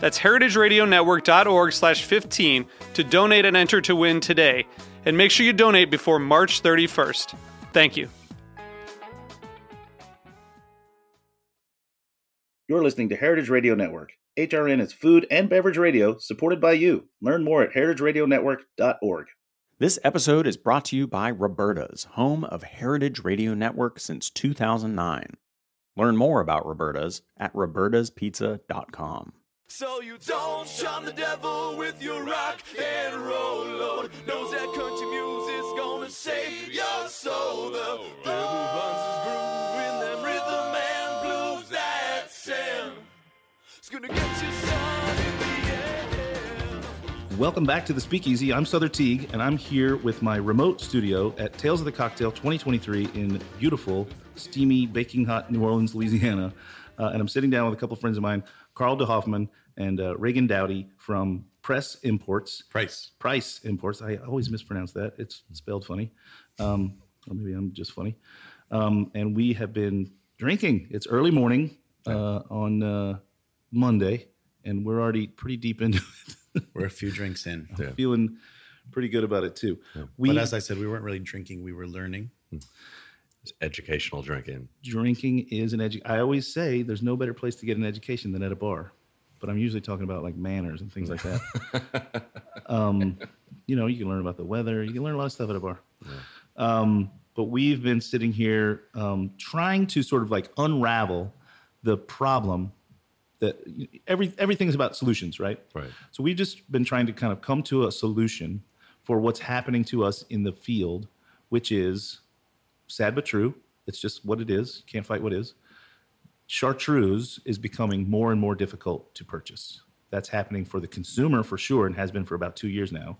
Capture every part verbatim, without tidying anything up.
That's heritage radio network dot org slash fifteen to donate and enter to win today. And make sure you donate before March thirty-first. Thank you. You're listening to Heritage Radio Network. H R N is food and beverage radio supported by you. Learn more at heritage radio network dot org. This episode is brought to you by Roberta's, home of Heritage Radio Network since two thousand nine. Learn more about Roberta's at robertas pizza dot com. So you don't charm the devil with your rock and roll, Lord knows that country music's gonna save your soul. The devil runs his groove in them rhythm and blues that's him. It's gonna get you some. Welcome back to The Speakeasy. I'm Sother Teague, and I'm here with my remote studio at Tales of the Cocktail twenty twenty-three in beautiful, steamy, baking hot New Orleans, Louisiana. Uh, and I'm sitting down with a couple of friends of mine, Karl duHoffmann and uh, Regan Doughty from Preiss Imports. Preiss. Preiss Imports. I always mispronounce that. It's spelled funny. Um, or maybe I'm just funny. Um, and we have been drinking. It's early morning uh, on uh, Monday, and we're already pretty deep into it. We're a few drinks in. I'm yeah. feeling pretty good about it, too. Yeah. We, but as I said, we weren't really drinking. We were learning. It's educational drinking. Drinking is an education. I always say there's no better place to get an education than at a bar. But I'm usually talking about, like, manners and things like that. um, you know, you can learn about the weather. You can learn a lot of stuff at a bar. Yeah. Um, but we've been sitting here um, trying to sort of, like, unravel the problem. That every everything is about solutions, right? Right. So we've just been trying to kind of come to a solution for what's happening to us in the field, which is sad but true. It's just what it is. Can't fight what is. Chartreuse is becoming more and more difficult to purchase. That's happening for the consumer for sure, and has been for about two years now.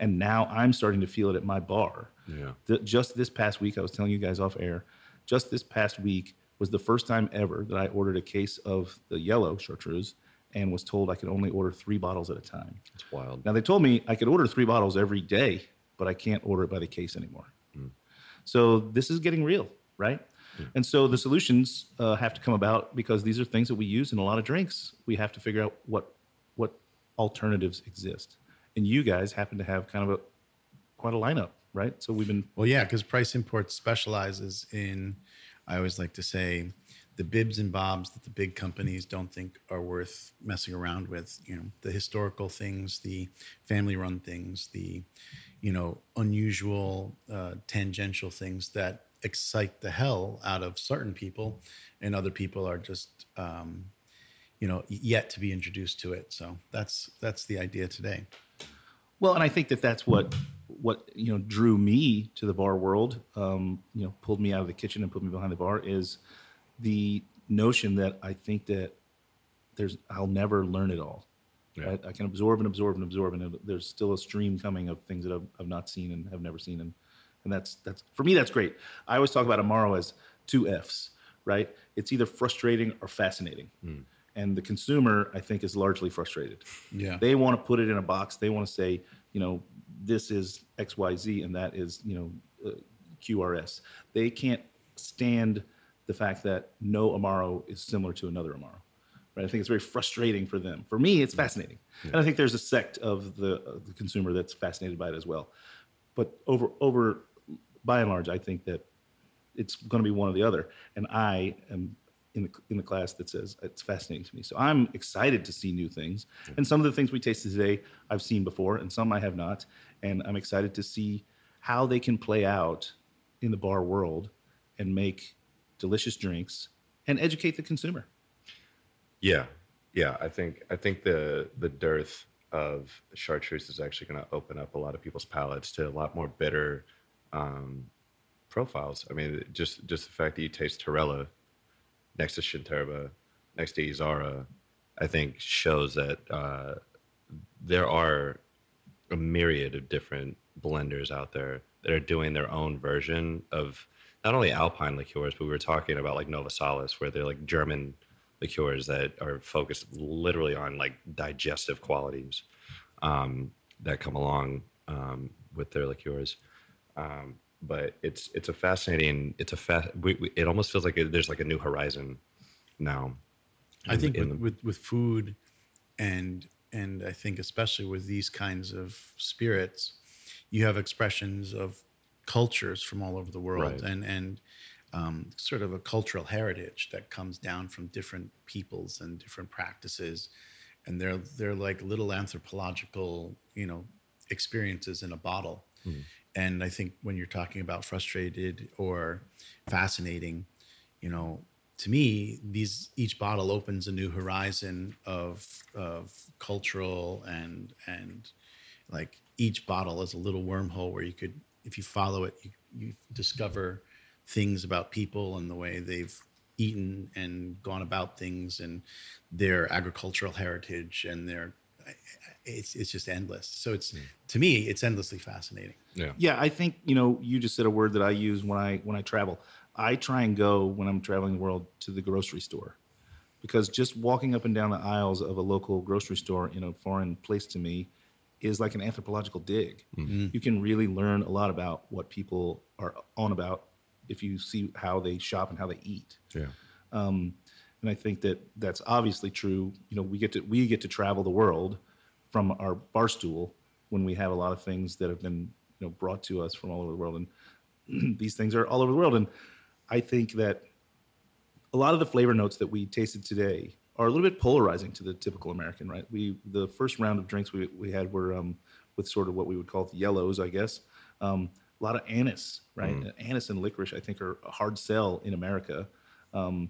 And now I'm starting to feel it at my bar. Yeah. The, just this past week, I was telling you guys off air. Just this past week. Was the first time ever that I ordered a case of the yellow chartreuse and was told I could only order three bottles at a time. That's wild. Now, they told me I could order three bottles every day, but I can't order it by the case anymore. Mm. So this is getting real, right? Mm. And so the solutions uh, have to come about because these are things that we use in a lot of drinks. We have to figure out what what alternatives exist. And you guys happen to have kind of a quite a lineup, right? So we've been... Well, yeah, because Preiss Imports specializes in... I always like to say the bibs and bobs that the big companies don't think are worth messing around with, you know, the historical things, the family run things, the, you know, unusual, uh, tangential things that excite the hell out of certain people, and other people are just, um, you know, yet to be introduced to it. So that's, that's the idea today. Well, and I think that that's what, what, you know, drew me to the bar world, um, you know, pulled me out of the kitchen and put me behind the bar, is the notion that I think that there's, I'll never learn it all. Yeah. Right? I can absorb and absorb and absorb, and there's still a stream coming of things that I've, I've not seen and have never seen. And, and that's, that's, for me, that's great. I always talk about Amaro as two F's, right? It's either frustrating or fascinating. Mm. And the consumer, I think, is largely frustrated. Yeah. They want to put it in a box. They want to say, you know, this is X Y Z and that is, you know, uh, Q R S. They can't stand the fact that no Amaro is similar to another Amaro, right? I think it's very frustrating for them. For me, it's fascinating. Yeah. And I think there's a sect of the, uh, the consumer that's fascinated by it as well. But over, over, by and large, I think that it's going to be one or the other. And I am... In the, in the class that says it's fascinating to me. So I'm excited to see new things. And some of the things we tasted today I've seen before, and some I have not. And I'm excited to see how they can play out in the bar world and make delicious drinks and educate the consumer. Yeah. Yeah. I think, I think the, the dearth of Chartreuse is actually going to open up a lot of people's palates to a lot more bitter, um, profiles. I mean, just, just the fact that you taste Torello next to Centerba, next to Izarra, I think shows that, uh, there are a myriad of different blenders out there that are doing their own version of not only Alpine liqueurs, but we were talking about like Nova Salis, where they're like German liqueurs that are focused literally on like digestive qualities um, that come along um, with their liqueurs. Um, but it's it's a fascinating. It's a fa- we, we, It almost feels like a, there's like a new horizon now. In, I think with, the, with with food and. And I think especially with these kinds of spirits, you have expressions of cultures from all over the world, right. and, and um, sort of a cultural heritage that comes down from different peoples and different practices. And they're, they're like little anthropological, you know, experiences in a bottle. Mm. And I think when you're talking about frustrated or fascinating, you know, to me, these each bottle opens a new horizon of of cultural and and like each bottle is a little wormhole where you could, if you follow it, you, you discover things about people and the way they've eaten and gone about things and their agricultural heritage and their it's it's just endless. So it's mm. to me, it's endlessly fascinating. Yeah, yeah. I think you know you just said a word that I use when I when I travel. I try and go when I'm traveling the world to the grocery store, because just walking up and down the aisles of a local grocery store in a foreign place to me is like an anthropological dig. Mm-hmm. You can really learn a lot about what people are on about if you see how they shop and how they eat. Yeah, um, and I think that that's obviously true. You know, we get to we get to travel the world from our bar stool when we have a lot of things that have been you know brought to us from all over the world, and these things are all over the world. And I think that a lot of the flavor notes that we tasted today are a little bit polarizing to the typical American, right? We the first round of drinks we, we had were um, with sort of what we would call the yellows, I guess. Um, a lot of anise, right? Mm. Anise and licorice, I think, are a hard sell in America, um,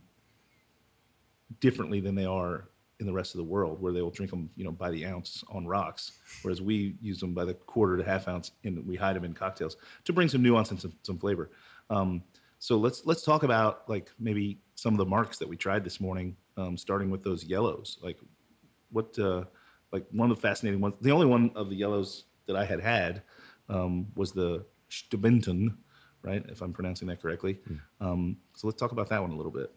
differently than they are in the rest of the world, where they will drink them, you know, by the ounce on rocks, whereas we use them by the quarter to half ounce, and we hide them in cocktails to bring some nuance and some, some flavor. Um, So let's let's talk about like maybe some of the marks that we tried this morning, um, starting with those yellows. Like what, uh, like one of the fascinating ones. The only one of the yellows that I had had um, was the Shtabentun, right? If I'm pronouncing that correctly. Mm. Um, so let's talk about that one a little bit.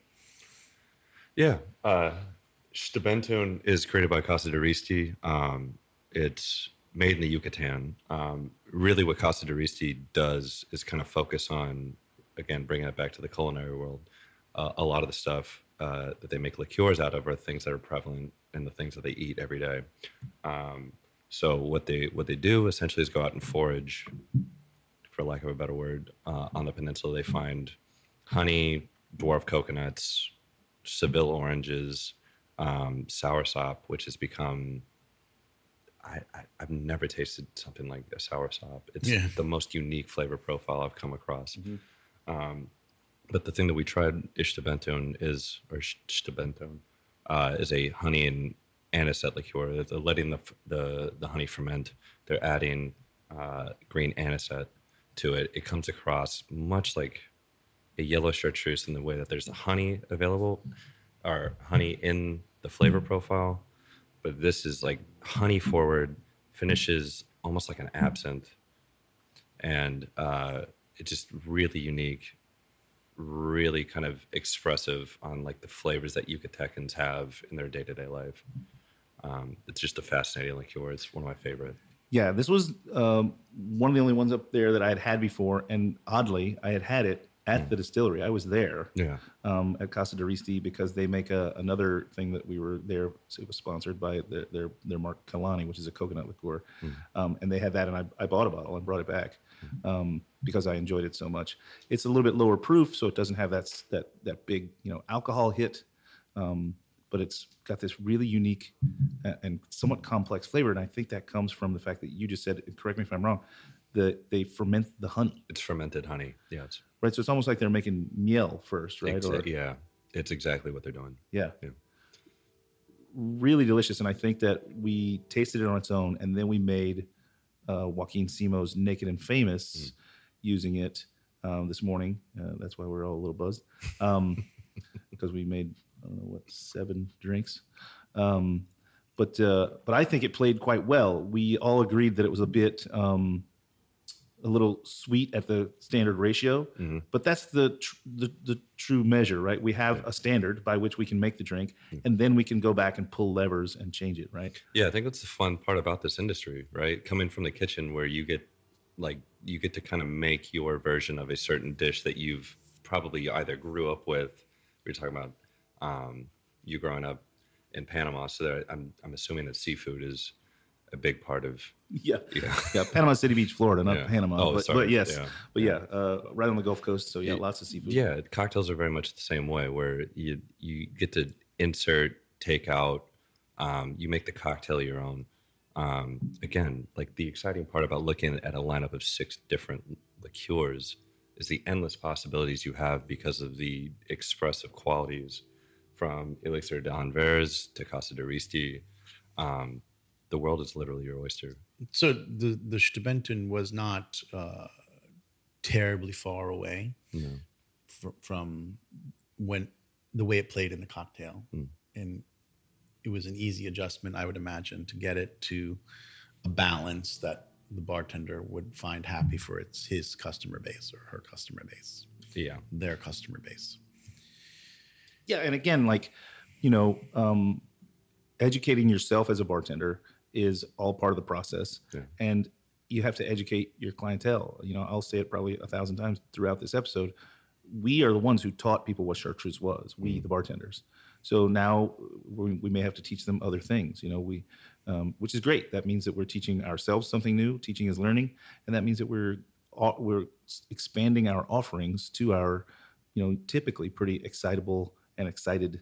Yeah, uh, Shtabentun is created by Casa D'Aristi. Um, it's made in the Yucatan. Um, really, what Casa D'Aristi does is kind of focus on. Again, bringing it back to the culinary world, uh, a lot of the stuff uh, that they make liqueurs out of are things that are prevalent in the things that they eat every day. Um, so what they what they do essentially is go out and forage, for lack of a better word, uh, on the peninsula. They find honey, dwarf coconuts, Seville oranges, um, soursop, which has become. I, I, I've never tasted something like a soursop. It's yeah. the most unique flavor profile I've come across. Mm-hmm. Um, but the thing that we tried Shtabentun is, or Shtabentun, uh, is a honey and anisette liqueur. They're letting the, the, the honey ferment. They're adding, uh, green anisette to it. It comes across much like a yellow chartreuse in the way that there's the honey available or honey in the flavor profile. But this is like honey forward, finishes almost like an absinthe. And, uh, it's just really unique, really kind of expressive on like the flavors that Yucatecans have in their day-to-day life. Um, it's just a fascinating liqueur. It's one of my favorite. Yeah, this was um, one of the only ones up there that I had had before. And oddly, I had had it at mm. the distillery. I was there yeah. um, at Casa D'Aristi because they make a, another thing that we were there. So it was sponsored by the, their their Mark Kalani, which is a coconut liqueur. Mm. Um, and they had that, and I, I bought a bottle and brought it back. Um, because I enjoyed it so much. It's a little bit lower proof, so it doesn't have that that that big you know alcohol hit, um, but it's got this really unique and somewhat complex flavor. And I think that comes from the fact that you just said, correct me if I'm wrong, the they ferment the honey. It's fermented honey. Yeah. It's, right. So it's almost like they're making miel first, right? Exa- or, yeah. It's exactly what they're doing. Yeah. Yeah. Really delicious. And I think that we tasted it on its own, and then we made uh, Joaquín Simó's Naked and Famous mm. using it um, this morning. Uh, that's why we're all a little buzzed. Um, because we made, I don't know, what, seven drinks. Um, but uh, but I think it played quite well. We all agreed that it was a bit, um, a little sweet at the standard ratio. Mm-hmm. But that's the, tr- the the true measure, right? We have yeah. a standard by which we can make the drink, mm-hmm. and then we can go back and pull levers and change it, right? Yeah, I think that's the fun part about this industry, right? Coming from the kitchen where you get, like, you get to kind of make your version of a certain dish that you've probably either grew up with. We were talking about um, you growing up in Panama, so there, I'm I'm assuming that seafood is a big part of yeah yeah, yeah Panama City Beach, Florida, not yeah. Panama, oh, but, but yes, yeah. but yeah, uh, right on the Gulf Coast. So yeah, yeah, lots of seafood. Yeah, cocktails are very much the same way, where you you get to insert, take out, um, you make the cocktail your own. Um, again, like the exciting part about looking at a lineup of six different liqueurs is the endless possibilities you have because of the expressive qualities, from Elixir d'Anvers to Casa D'Aristi. Um, the world is literally your oyster. So the, the Shtabentun was not uh, terribly far away no. fr- from when the way it played in the cocktail. Mm. And it was an easy adjustment, I would imagine, to get it to a balance that the bartender would find happy for its his customer base or her customer base. Yeah. Their customer base. Yeah. And again, like, you know, um, educating yourself as a bartender is all part of the process. Yeah. And you have to educate your clientele. You know, I'll say it probably a thousand times throughout this episode. We are the ones who taught people what chartreuse was, we, mm-hmm. the bartenders. So now we, we may have to teach them other things, you know, we, um, which is great. That means that we're teaching ourselves something new. Teaching is learning. And that means that we're, we're expanding our offerings to our, you know, typically pretty excitable and excited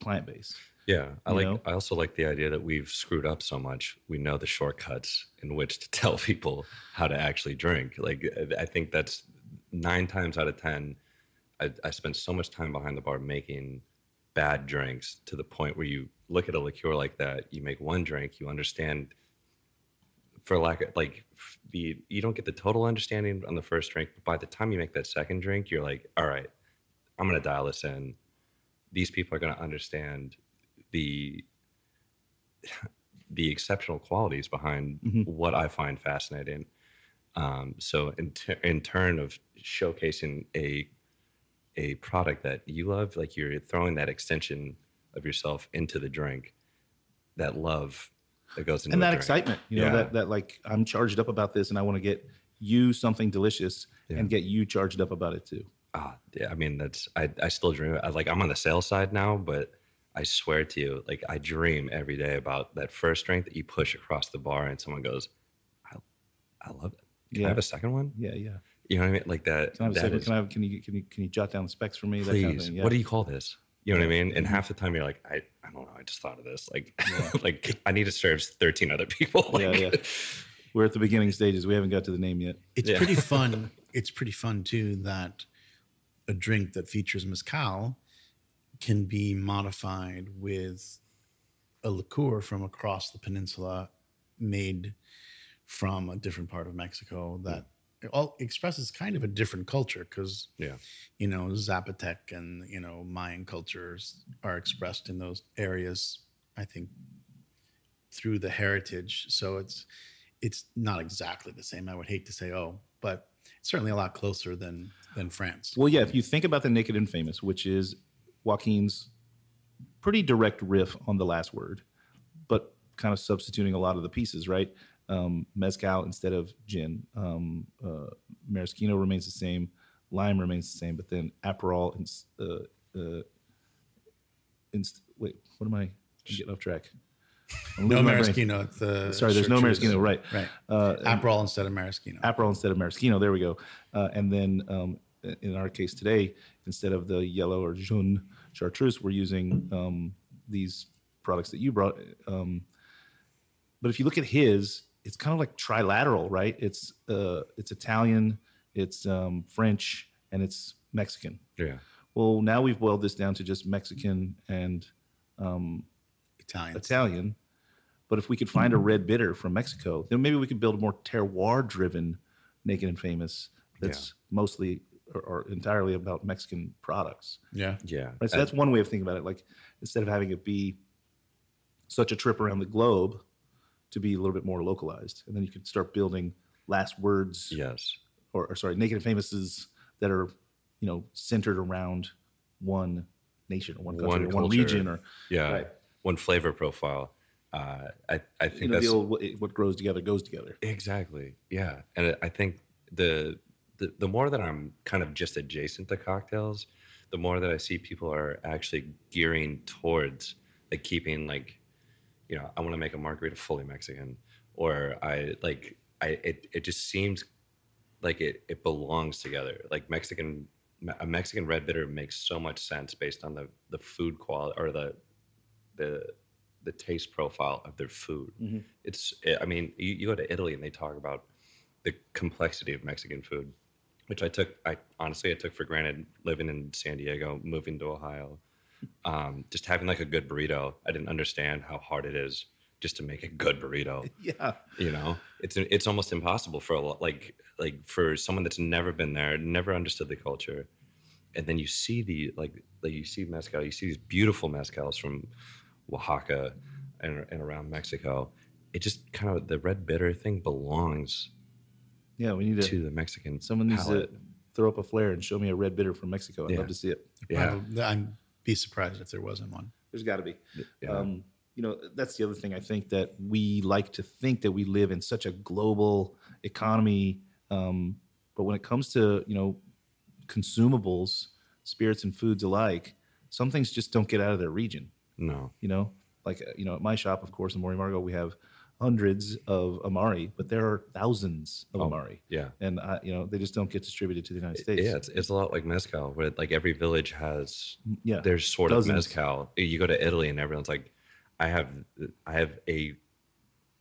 client base. Yeah. I like, know? I also like the idea that we've screwed up so much. We know the shortcuts in which to tell people how to actually drink. Like, I think that's nine times out of ten. I, I spend so much time behind the bar making bad drinks to the point where you look at a liqueur like that, you make one drink, you understand, for lack of, like, the, you don't get the total understanding on the first drink, but by the time you make that second drink, you're like, all right, I'm going to dial this in. These people are going to understand the, the exceptional qualities behind mm-hmm. what I find fascinating. Um, so in, t- in turn of showcasing a a product that you love, like you're throwing that extension of yourself into the drink, that love that goes into and that drink. Excitement, you know, yeah. that, that like, I'm charged up about this and I want to get you something delicious yeah. and get you charged up about it too. Ah, yeah, I mean, that's, I, I still dream. I, like, I'm on the sales side now, but I swear to you, like, I dream every day about that first drink that you push across the bar and someone goes, I, I love it. Can yeah. I have a second one? Yeah. Yeah. You know what I mean? Like that. Can I have that a second? Can, I have, can you can you can you jot down the specs for me? Please. That kind of thing. Yeah. What do you call this? You know what I mean? And half the time you're like, I, I don't know. I just thought of this. Like, yeah. like I need to serve thirteen other people. Like, yeah, yeah. We're at the beginning stages. We haven't got to the name yet. It's yeah. pretty fun. It's pretty fun too that a drink that features mezcal can be modified with a liqueur from across the peninsula, made from a different part of Mexico that. It all expresses kind of a different culture because, yeah. you know, Zapotec and, you know, Mayan cultures are expressed in those areas, I think, through the heritage. So it's it's not exactly the same. I would hate to say, oh, but it's certainly a lot closer than than France. Well, yeah, if you think about the Naked and Famous, which is Joaquín's pretty direct riff on The Last Word, but kind of substituting a lot of the pieces, right? Um, mezcal instead of gin. Um, uh, maraschino remains the same. Lime remains the same. But then Aperol and uh, uh, inst- wait, what am I? I'm getting off track. No maraschino. At the Sorry, there's no maraschino. Right. Right. Uh, Aperol instead of maraschino. Aperol instead of maraschino. There we go. Uh, and then um, in our case today, instead of the yellow or jaune chartreuse, we're using um, these products that you brought. Um, but if you look at his. it's kind of like trilateral, right? It's uh, it's Italian, it's um, French, and it's Mexican. Yeah. Well, now we've boiled this down to just Mexican and um, Italian. Italian. But if we could find a red bitter from Mexico, then maybe we could build a more terroir-driven Naked and Famous that's yeah. mostly or, or entirely about Mexican products. Yeah. Yeah. Right? So that's one way of thinking about it. Like, instead of having it be such a trip around the globe, to be a little bit more localized. And then you could start building Last Words. Yes. Or, or sorry, Naked and Famouses that are, you know, centered around one nation or one country one or culture. One region or yeah, right. one flavor profile. Uh, I, I think you know, that's the old, what grows together goes together. Exactly. Yeah. And I think the, the, the more that I'm kind of just adjacent to cocktails, the more that I see people are actually gearing towards like keeping like, you know, I want to make a margarita fully Mexican, or I like, I, it, it just seems like it, it belongs together. Like Mexican, a Mexican red bitter makes so much sense based on the, the food quality or the, the, the taste profile of their food. Mm-hmm. It's, I mean, you, you go to Italy and they talk about the complexity of Mexican food, which I took, I honestly, I took for granted living in San Diego, moving to Ohio. Um, just having like a good burrito, I didn't understand how hard it is just to make a good burrito. Yeah, you know, it's it's almost impossible for a lot, like like for someone that's never been there, never understood the culture, and then you see the like, like you see mezcal, you see these beautiful mezcals from Oaxaca and, and around Mexico. It just kind of the red bitter thing belongs. Yeah, we need to, to the Mexican. Someone needs palate. To throw up a flare and show me a red bitter from Mexico. I'd yeah. love to see it. Yeah, I'm. Be surprised if there wasn't one. There's got to be. Yeah. Um, you know, that's the other thing. I think that we like to think that we live in such a global economy, um, but when it comes to, you know, consumables, spirits and foods alike, some things just don't get out of their region. No. You know, like you know, at my shop, of course, in Morimargo, we have hundreds of Amari, but there are thousands of oh, Amari. Yeah. And I, you know, they just don't get distributed to the United States. Yeah, it's, it's a lot like mezcal, where like every village has yeah, their sort dozens. Of mezcal. You go to Italy and everyone's like, I have I have a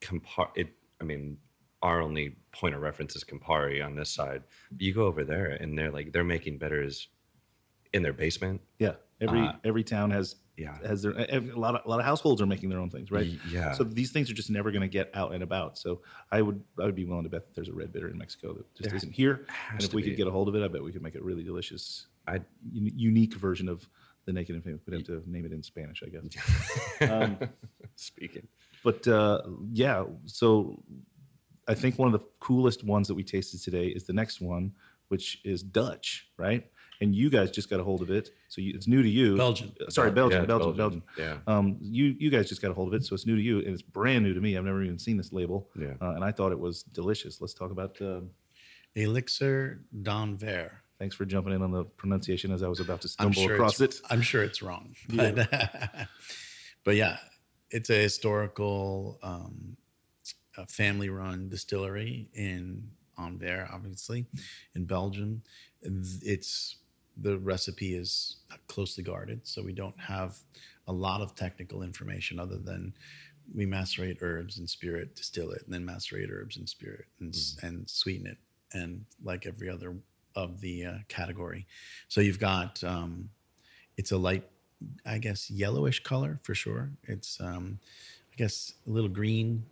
Campari. It, I mean, our only point of reference is Campari on this side. You go over there and they're like, they're making bitters in their basement. Yeah. Every uh, every town has yeah has their every, a lot of a lot of households are making their own things, right? Yeah. So these things are just never going to get out and about. So I would I would be willing to bet that there's a red bitter in Mexico that just there isn't here. And if we be. could get a hold of it, I bet we could make a really delicious, I unique version of the Naked and Famous. We'd have to name it in Spanish, I guess. um, Speaking. But uh, yeah, so I think one of the coolest ones that we tasted today is the next one, which is Dutch, right? And you guys just got a hold of it, so you, it's new to you. Belgian, sorry, Belgian, yeah, Belgian, Belgian, Belgian. Yeah. Um, you you guys just got a hold of it, so it's new to you, and it's brand new to me. I've never even seen this label, yeah. uh, and I thought it was delicious. Let's talk about um, Elixir d'Anvers. Thanks for jumping in on the pronunciation as I was about to stumble sure across it. I'm sure it's wrong, but yeah, but yeah it's a historical um, a family-run distillery in Anvers, obviously, in Belgium. It's The recipe is closely guarded, so we don't have a lot of technical information other than we macerate herbs and spirit, distill it, and then macerate herbs and spirit and, mm. and sweeten it. And like every other of the uh, category. So you've got, um, it's a light, I guess, yellowish color for sure. It's, um, I guess, a little green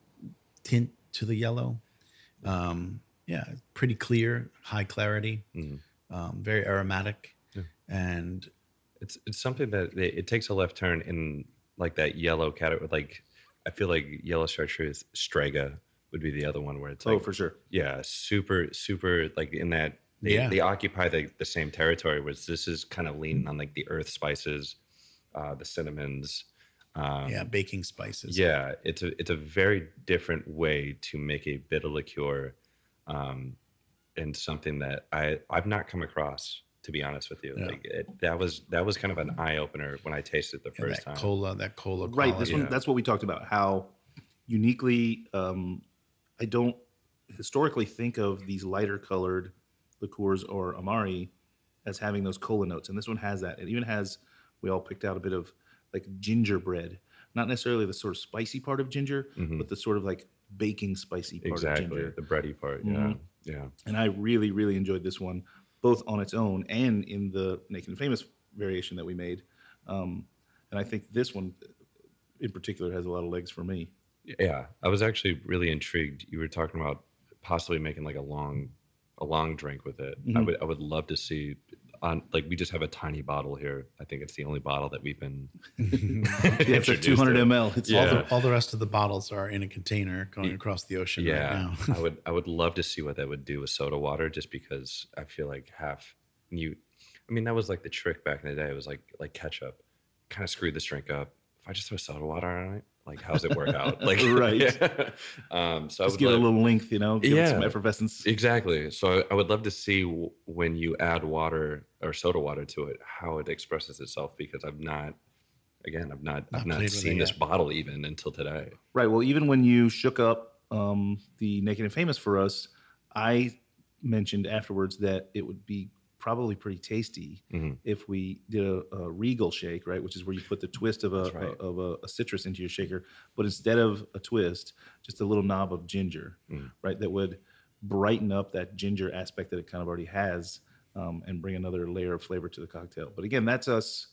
tint to the yellow. Um, yeah, pretty clear, high clarity, mm. um, very aromatic. And it's it's something that they, it takes a left turn in like that yellow category. Like I feel like yellow chartreuse, Strega would be the other one where it's like, oh, for sure. Yeah, super, super like in that they, yeah. they occupy the, the same territory, whereas this is kind of leaning on like the earth spices, uh, the cinnamons. Um, yeah, baking spices. Yeah, it's a, it's a very different way to make a bitter liqueur, um, and something that I, I've not come across, to be honest with you. Yeah. Like it, that was that was kind of an eye-opener when I tasted it the first yeah, that time. Cola, that cola. Right, quality. This one, yeah. That's what we talked about, how uniquely, um, I don't historically think of these lighter-colored liqueurs or Amari as having those cola notes, and this one has that. It even has, we all picked out a bit of like gingerbread, not necessarily the sort of spicy part of ginger, mm-hmm. but the sort of like baking spicy part exactly, of ginger. The bready part, yeah. Mm-hmm. Yeah. And I really, really enjoyed this one, both on its own and in the Naked and Famous variation that we made. Um, and I think this one in particular has a lot of legs for me. Yeah. I was actually really intrigued. You were talking about possibly making like a long a long drink with it. Mm-hmm. I would I would love to see on like we just have a tiny bottle here. I think it's the only bottle that we've been it's like two hundred milliliters. It's yeah. all, the, all the rest of the bottles are in a container going across the ocean yeah. right now. I would I would love to see what that would do with soda water, just because I feel like half you I mean that was like the trick back in the day. It was like like ketchup. Kind of screwed this drink up. If I just throw soda water on it, like, how's it work out? Like, right. Yeah. Um, so Just I would get love, a little length, you know, give yeah, it some effervescence. Exactly. So I, I would love to see w- when you add water or soda water to it, how it expresses itself, because I've not, again, I've not, not I've not seen this yet. Bottle even until today. Right. Well, even when you shook up um, the Naked and Famous for us, I mentioned afterwards that it would be probably pretty tasty mm-hmm. if we did a, a regal shake, right? Which is where you put the twist of a, right. a of a, a citrus into your shaker, but instead of a twist, just a little knob of ginger, mm. right? That would brighten up that ginger aspect that it kind of already has, um, and bring another layer of flavor to the cocktail. But again, that's us.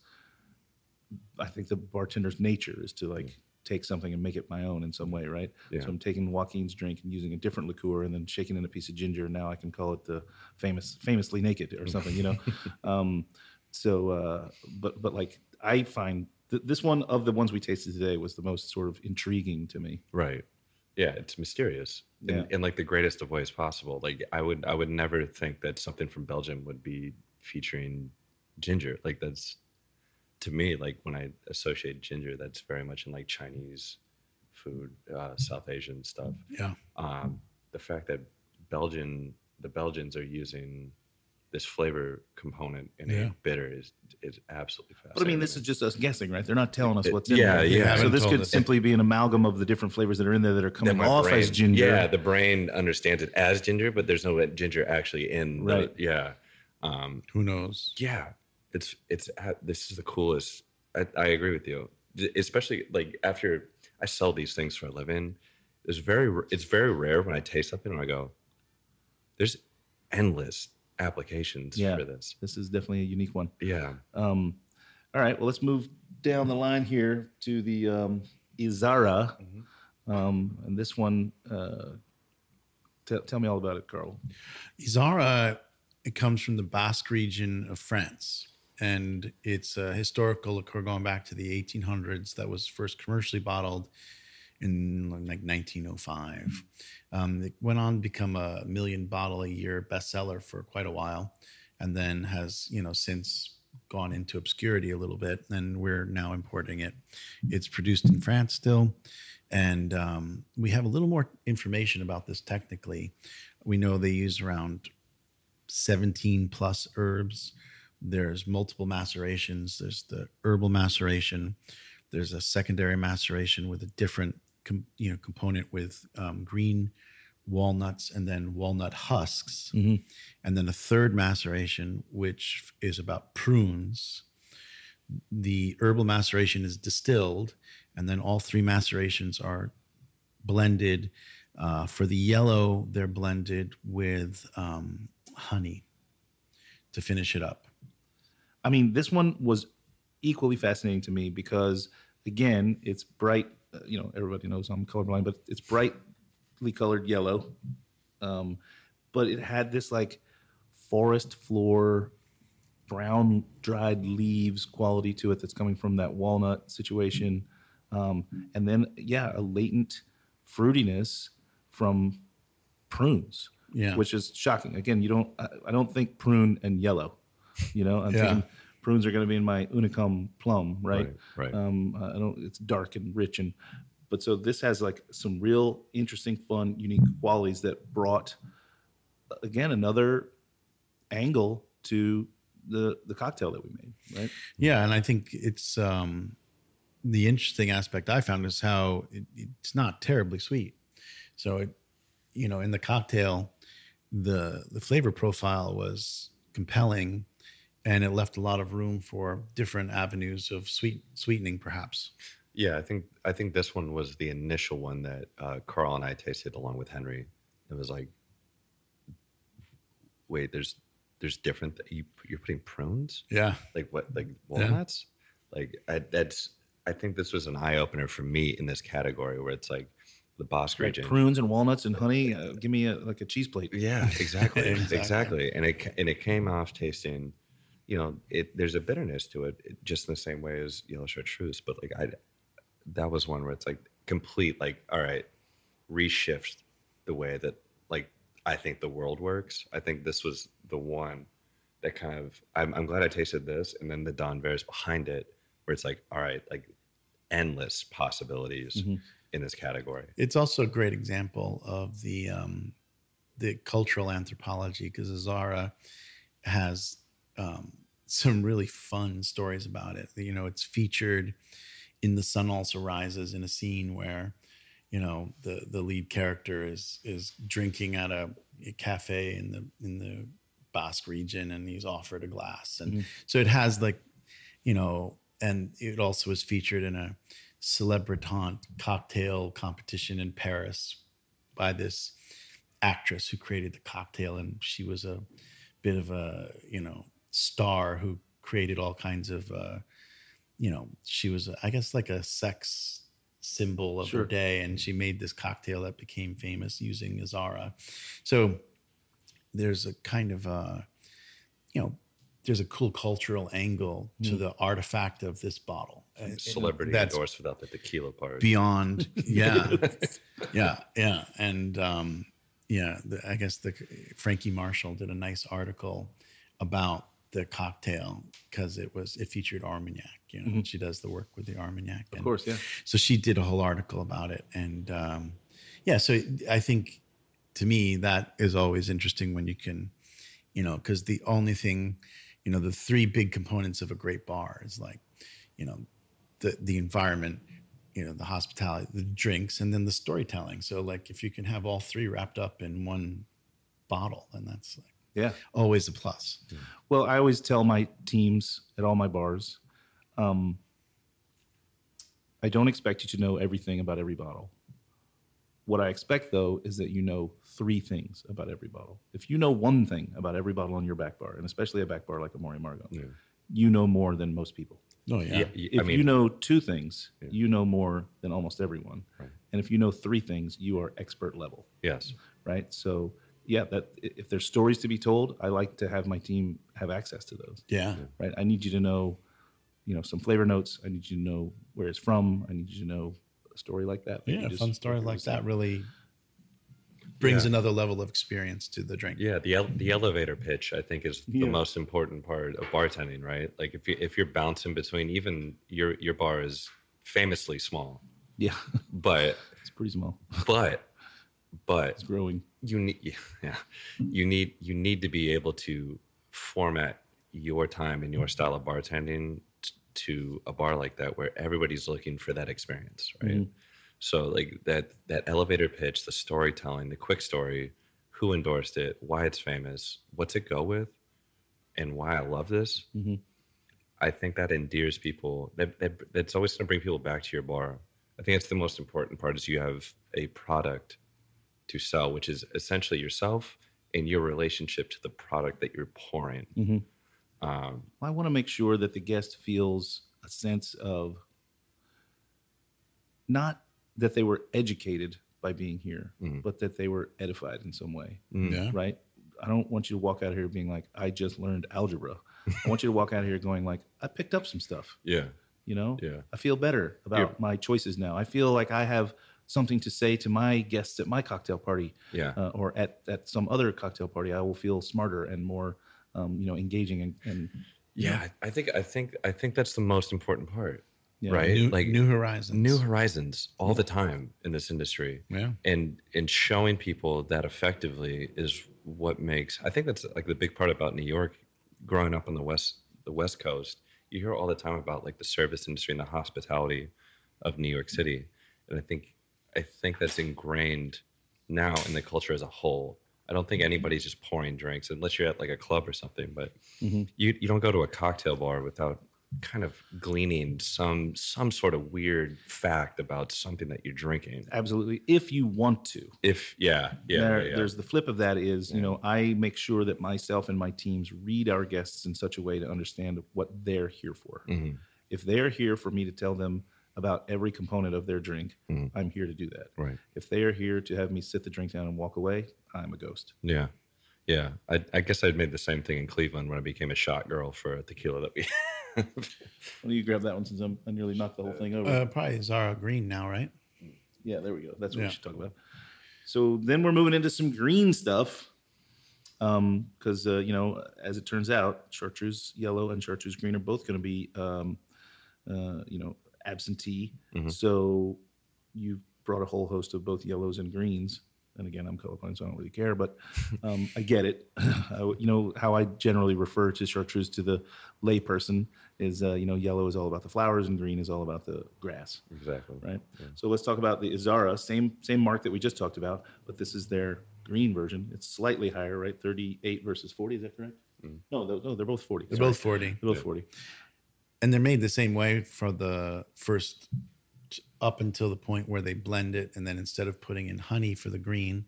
I think the bartender's nature is to like mm. take something and make it my own in some way, right? Yeah. So I'm taking Joaquín's drink and using a different liqueur and then shaking in a piece of ginger. Now I can call it the famous, famously naked or something, you know? um, so, uh, but but like I find th- this one of the ones we tasted today was the most sort of intriguing to me. Right. Yeah, it's mysterious yeah. in, in like the greatest of ways possible. Like I would, I would never think that something from Belgium would be featuring ginger. Like that's, to me, like when I associate ginger, that's very much in like Chinese food, uh, South Asian stuff. Yeah. Um, the fact that Belgian, the Belgians are using this flavor component in yeah. a bitter is is absolutely fascinating. But I mean, this is just us guessing, right? They're not telling us what's it, in yeah, there. Yeah, yeah. So this could us. simply be an amalgam of the different flavors that are in there that are coming off brain, as ginger. Yeah, the brain understands it as ginger, but there's no ginger actually in. Right. The, yeah. Um, Who knows? Yeah. It's it's this is the coolest. I, I agree with you, especially like after I sell these things for a living. It's very it's very rare when I taste something and I go, "There's endless applications yeah, for this." This is definitely a unique one. Yeah. Um, all right. Well, let's move down the line here to the um, Izarra, mm-hmm. um, and this one. Uh, t- tell me all about it, Karl. Izarra, it comes from the Basque region of France. And it's a historical liqueur going back to the eighteen hundreds that was first commercially bottled in like nineteen oh five. Um, it went on to become a million bottle a year bestseller for quite a while, and then has, you know, since gone into obscurity a little bit. And we're now importing it. It's produced in France still, and um, we have a little more information about this technically. We know they use around seventeen plus herbs. There's multiple macerations. There's the herbal maceration. There's a secondary maceration with a different com- you know, component with um, green walnuts and then walnut husks. Mm-hmm. And then a third maceration, which is about prunes. The herbal maceration is distilled, and then all three macerations are blended. Uh, for the yellow, they're blended with um, honey to finish it up. I mean, this one was equally fascinating to me because, again, it's bright. Uh, you know, everybody knows I'm colorblind, but it's brightly colored yellow. Um, but it had this like forest floor, brown dried leaves quality to it that's coming from that walnut situation. Um, and then, yeah, a latent fruitiness from prunes, yeah. which is shocking. Again, you don't. I, I don't think prune and yellow. You know, I'm yeah. thinking prunes are going to be in my unicum plum, right? Right. right. Um, I don't. It's dark and rich, and but so this has like some real interesting, fun, unique qualities that brought again another angle to the the cocktail that we made, right? Yeah, and I think it's um, the interesting aspect I found is how it, it's not terribly sweet. So, it, you know, in the cocktail, the the flavor profile was compelling. And it left a lot of room for different avenues of sweet sweetening, perhaps. Yeah, I think I think this one was the initial one that uh, Karl and I tasted along with Henry. It was like, wait, there's there's different. Th- you you're putting prunes? Yeah. Like what? Like walnuts? Yeah. Like I, that's. I think this was an eye opener for me in this category where it's like the Basque region, like prunes and walnuts and honey. Uh, give me a, like a cheese plate. Yeah, exactly, exactly, exactly. And it and it came off tasting. You know, it there's a bitterness to it, it just in the same way as Yellow Chartreuse. But like I, that was one where it's like complete. Like all right, reshift the way that like I think the world works. I think this was the one that kind of. I'm I'm glad I tasted this, and then the D'Anvers behind it, where it's like all right, like endless possibilities mm-hmm. in this category. It's also a great example of the um, the cultural anthropology because Izarra has. Um, some really fun stories about it. You know, it's featured in The Sun Also Rises in a scene where, you know, the, the lead character is is drinking at a, a cafe in the in the Basque region and he's offered a glass. And mm-hmm. so it has like, you know, and it also was featured in a celebritant cocktail competition in Paris by this actress who created the cocktail. And she was a bit of a, you know, star who created all kinds of, uh, you know, she was, I guess, like a sex symbol of sure. her day. And she made this cocktail that became famous using Izarra. So there's a kind of, a, you know, there's a cool cultural angle mm. to the artifact of this bottle. Celebrity you know, endorsed without the tequila part. Beyond, yeah, yeah, yeah. And um, yeah, the, I guess the Frankie Marshall did a nice article about the cocktail because it was it featured Armagnac, you know. Mm-hmm. She does the work with the Armagnac, of and course, yeah. So she did a whole article about it, and um, yeah. So I think to me that is always interesting when you can, you know, because the only thing, you know, the three big components of a great bar is like, you know, the the environment, you know, the hospitality, the drinks, and then the storytelling. So like if you can have all three wrapped up in one bottle, then that's like. Yeah, always a plus. Yeah. Well, I always tell my teams at all my bars, um, I don't expect you to know everything about every bottle. What I expect, though, is that you know three things about every bottle. If you know one thing about every bottle on your back bar, and especially a back bar like Amore Amargo, yeah. you know more than most people. Oh, yeah. yeah if I mean, you know two things, yeah. you know more than almost everyone. Right. And if you know three things, you are expert level. Yes. Right? So... Yeah, that if there's stories to be told, I like to have my team have access to those. Yeah. Right. I need you to know, you know, some flavor notes. I need you to know where it's from. I need you to know a story like that. Yeah, a fun story like that really brings yeah. another level of experience to the drink. Yeah, the el- the elevator pitch I think is the yeah. most important part of bartending, right? Like if you if you're bouncing between even your your bar is famously small. Yeah. But it's pretty small. But But it's growing. You need, yeah, you need you need to be able to format your time and your style of bartending t- to a bar like that, where everybody's looking for that experience, right? Mm-hmm. So, like that that elevator pitch, the storytelling, the quick story, who endorsed it, why it's famous, what's it go with, and why I love this. Mm-hmm. I think that endears people. That, that that's always going to bring people back to your bar. I think that's the most important part: is you have a product to sell, which is essentially yourself and your relationship to the product that you're pouring. Mm-hmm. Um, well, I want to make sure that the guest feels a sense of not that they were educated by being here, mm-hmm. but that they were edified in some way, mm-hmm. yeah. right? I don't want you to walk out of here being like, I just learned algebra. I want you to walk out of here going like, I picked up some stuff. Yeah. You know? Yeah. I feel better about yeah. my choices now. I feel like I have something to say to my guests at my cocktail party, yeah. uh, or at, at some other cocktail party, I will feel smarter and more, um, you know, engaging and. and yeah, know. I think I think I think that's the most important part, yeah. right? New, like new horizons, new horizons all yeah. the time in this industry, yeah. And and showing people that effectively is what makes. I think that's like the big part about New York. Growing up on the west the West Coast, you hear all the time about like the service industry and the hospitality of New York City, and I think. I think that's ingrained now in the culture as a whole. I don't think anybody's just pouring drinks unless you're at like a club or something, but mm-hmm. you, you don't go to a cocktail bar without kind of gleaning some some sort of weird fact about something that you're drinking. Absolutely, if you want to. If yeah, yeah, there, yeah. There's the flip of that is, yeah. you know, I make sure that myself and my teams read our guests in such a way to understand what they're here for. Mm-hmm. If they're here for me to tell them about every component of their drink, mm-hmm. I'm here to do that. Right. If they are here to have me sit the drink down and walk away, I'm a ghost. Yeah. Yeah, I, I guess I'd made the same thing in Cleveland when I became a shot girl for a tequila that we had. Why don't you grab that one since I'm, I nearly knocked the whole thing over? Uh, probably Izarra Green now, right? Yeah, there we go. That's what yeah. we should talk about. So then we're moving into some green stuff because, um, uh, you know, as it turns out, Chartreuse Yellow and Chartreuse Green are both going to be, um, uh, you know, absentee. Mm-hmm. So you've brought a whole host of both yellows and greens. And again, I'm colorblind, so I don't really care, but um, I get it. I, you know, how I generally refer to Chartreuse to the layperson is, uh, you know, yellow is all about the flowers and green is all about the grass. Exactly. Right? Yeah. So let's talk about the Izarra, same same mark that we just talked about, but this is their green version. It's slightly higher, right? thirty-eight versus forty, is that correct? Mm. No, they're, no, they're both forty. They're Sorry. both forty. They're both yeah. forty. And they're made the same way for the first... up until the point where they blend it, and then instead of putting in honey for the green,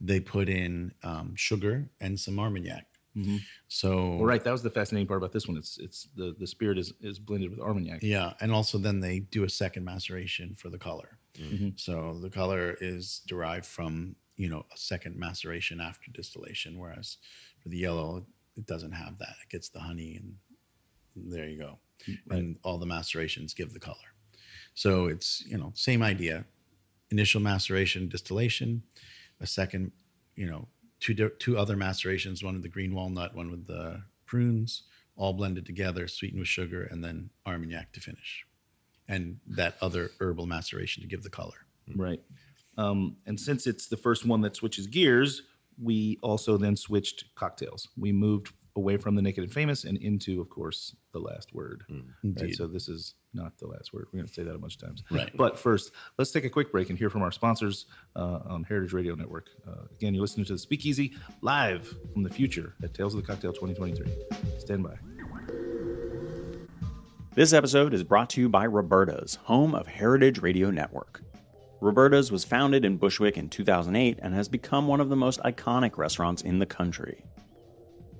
they put in um, sugar and some Armagnac. Mm-hmm. So, well, right, that was the fascinating part about this one. It's it's the the spirit is is blended with Armagnac. Yeah, and also then they do a second maceration for the color. Mm-hmm. So the color is derived from, you know, a second maceration after distillation, whereas for the yellow it doesn't have that. It gets the honey, and there you go. Right. And all the macerations give the color. So it's, you know, same idea, initial maceration, distillation, a second, you know, two two other macerations, one with the green walnut, one with the prunes, all blended together, sweetened with sugar, and then Armagnac to finish. And that other herbal maceration to give the color. Right. Um, and since it's the first one that switches gears, we also then switched cocktails. We moved away from the Naked and Famous and into, of course, The Last Word. Mm, right? So this is not The Last Word. We're going to say that a bunch of times. Right. But first, let's take a quick break and hear from our sponsors uh, on Heritage Radio Network. Uh, again, you're listening to The Speakeasy live from the future at Tales of the Cocktail twenty twenty-three. Stand by. This episode is brought to you by Roberta's, home of Heritage Radio Network. Roberta's was founded in Bushwick in two thousand eight and has become one of the most iconic restaurants in the country.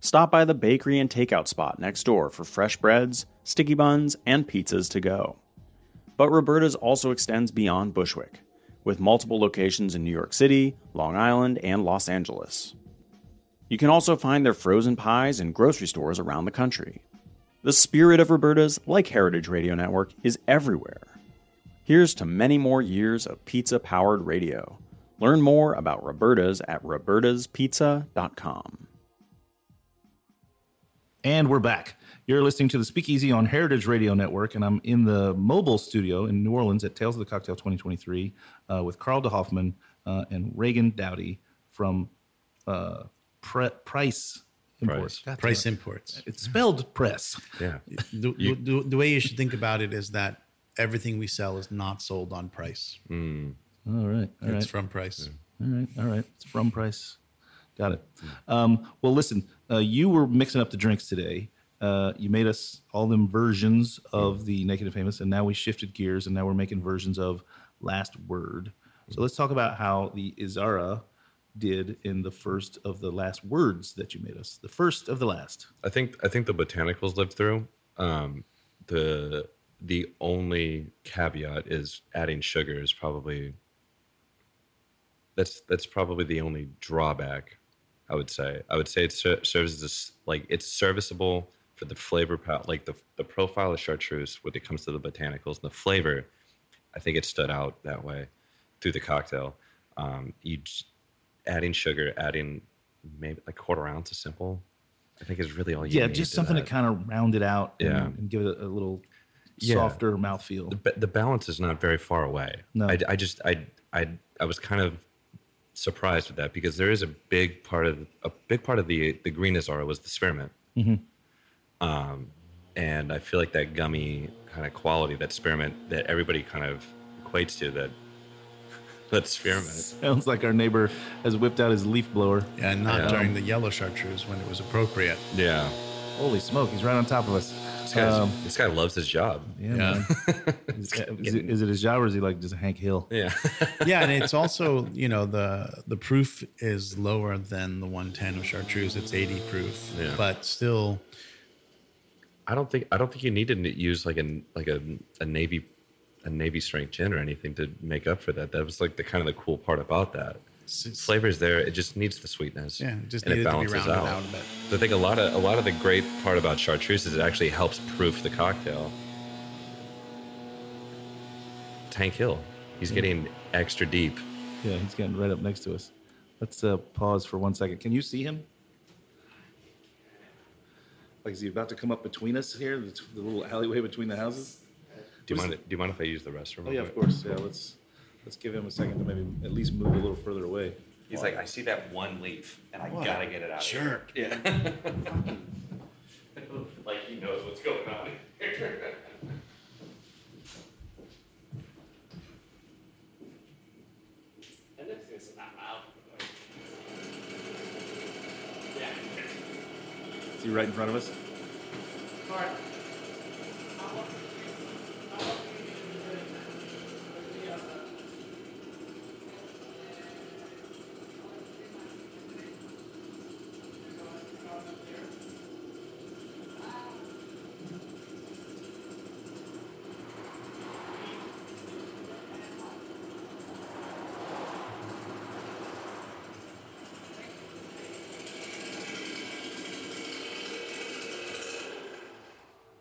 Stop by the bakery and takeout spot next door for fresh breads, sticky buns, and pizzas to go. But Roberta's also extends beyond Bushwick, with multiple locations in New York City, Long Island, and Los Angeles. You can also find their frozen pies in grocery stores around the country. The spirit of Roberta's, like Heritage Radio Network, is everywhere. Here's to many more years of pizza-powered radio. Learn more about Roberta's at robertas pizza dot com. And we're back. You're listening to The Speakeasy on Heritage Radio Network, and I'm in the mobile studio in New Orleans at Tales of the Cocktail twenty twenty-three uh, with Karl duHoffmann uh, and Regan Doughty from uh, Pre- Preiss Imports. Preiss Imports. It's spelled Press. Yeah. The, you, the, the way you should think about it is that everything we sell is not sold on Preiss. Mm. All right. All it's right. from Preiss. Yeah. All right. All right. It's from Preiss. Got it. Um, well, listen, uh, you were mixing up the drinks today. Uh, you made us all them versions of the Naked and Famous, and now we shifted gears, and now we're making versions of Last Word. So let's talk about how the Izarra did in the first of the last words that you made us. The first of the last. I think I think the botanicals lived through. Um, the the only caveat is adding sugar is probably that's that's probably the only drawback. I would say. I would say it ser- serves as a, like it's serviceable for the flavor, pa- like the the profile of Chartreuse when it comes to the botanicals and the flavor. I think it stood out that way through the cocktail. Um, you j- adding sugar, adding maybe a quarter ounce of simple. I think is really all you yeah, need. Yeah, just something to, to kind of round it out. Yeah. and, and give it a, a little yeah. softer mouthfeel. The, ba- the balance is not very far away. No. I, I just I I I was kind of surprised with that because there is a big part of a big part of the the green Izarra was the spearmint. Mm-hmm. Um, and I feel like that gummy kind of quality, that spearmint that everybody kind of equates to that. That spearmint. Sounds like our neighbor has whipped out his leaf blower. Yeah, not during the yellow chartreuse when it was appropriate. Yeah. Holy smoke, he's right on top of us. This, um, this guy loves his job. Yeah. yeah. is, is, it, is it his job or is he like just Hank Hill? Yeah. yeah, and it's also, you know, the the proof is lower than the one ten of chartreuse. It's eighty proof, yeah. but still. I don't think I don't think you need to use like a like a, a navy a navy strength gin or anything to make up for that. That was like the kind of the cool part about that. Flavor's there. It just needs the sweetness. Yeah, it just and it balances to be out. out a bit. So I think a lot of a lot of the great part about chartreuse is it actually helps proof the cocktail. Tank Hill, he's yeah. getting extra deep. Yeah, he's getting right up next to us. Let's uh, pause for one second. Can you see him? Like, is he about to come up between us here? The, the little alleyway between the houses. Do you mind? Do you mind if I use the restroom? Oh yeah, of course. Yeah, let's let's give him a second to maybe at least move a little further away. He's wow. like, I see that one leaf, and I wow. gotta get it out. Sure. Of here. Yeah. Like he knows what's going on. And that's it's not loud. Yeah. Is he right in front of us? All right.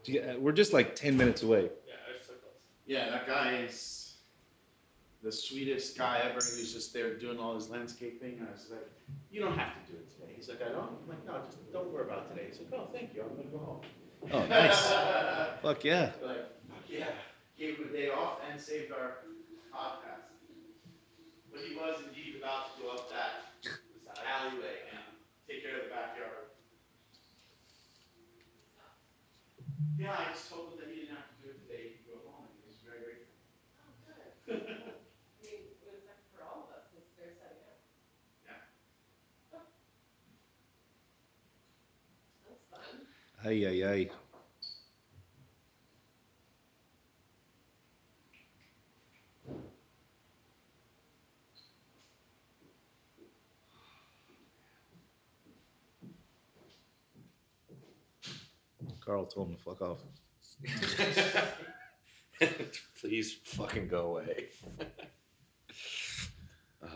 Yeah, we're just like ten minutes away. Yeah, so close. Yeah, that guy is the sweetest guy ever. He was just there doing all his landscaping. And I was like, you don't have to do it today. He's like, I don't. I'm like, no, just don't worry about today. He's like, oh, thank you. I'm going to go home. Oh, nice. Fuck yeah. Like, fuck yeah. Gave him a day off and saved our podcast. But he was indeed about to go up that alleyway and take care of the backyard. Yeah, I just told him that he didn't have to do it today. He could go home, and he was very grateful. Oh, good. I mean, it was like for all of us, because they're setting up. Yeah. Oh. That's fun. Ay, ay, ay. Karl told him to fuck off. Please fucking go away. uh,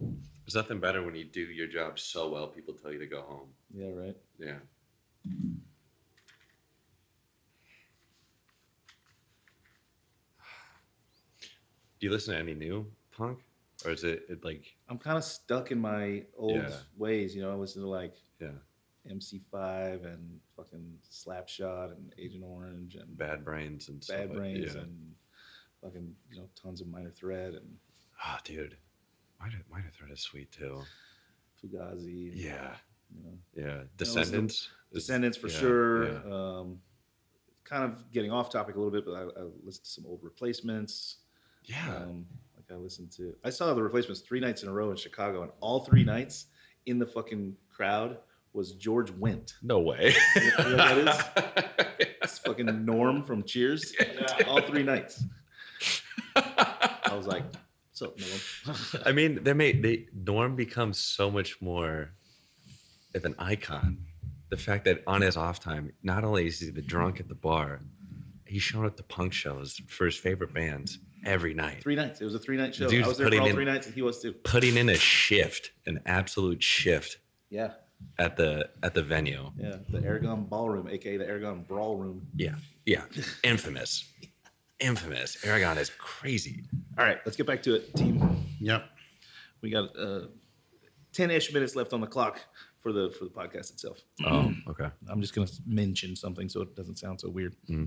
there's nothing better when you do your job so well, people tell you to go home. Yeah, right? Yeah. Do you listen to any new punk? Or is it, it like... I'm kind of stuck in my old yeah. ways. You know, I listen to like... yeah. M C five and fucking Slapshot and Agent Orange and Bad Brains and Bad stuff Brains like, yeah. and fucking, you know, tons of Minor Threat and ah, oh, dude, Minor, Minor Threat is sweet too. Fugazi, and, yeah, you know, yeah, Descendants, you know, Descendants for yeah, sure. Yeah. Um, kind of getting off topic a little bit, but I, I listened to some old Replacements. Yeah, um, like I listened to, I saw the Replacements three nights in a row in Chicago, and all three nights in the fucking crowd was George Wendt. No way. You know who that is? It's fucking Norm from Cheers. Yeah, all three nights. I was like, what's up, Norm? I mean, they made, they, Norm becomes so much more of an icon. The fact that on his off time, not only is he the drunk at the bar, he's showing up to punk shows for his favorite bands every night. Three nights. It was a three-night show. Dude's I was there for all in, three nights, and he was too. Putting in a shift, an absolute shift. Yeah. At the at the venue, yeah, the Aragon Ballroom, aka the Aragon Brawl Room. Yeah, yeah, infamous, infamous. Aragon is crazy. All right, let's get back to it, team. Yep, we got uh, ten-ish minutes left on the clock for the for the podcast itself. Oh, okay. I'm just gonna mention something so it doesn't sound so weird. Mm-hmm.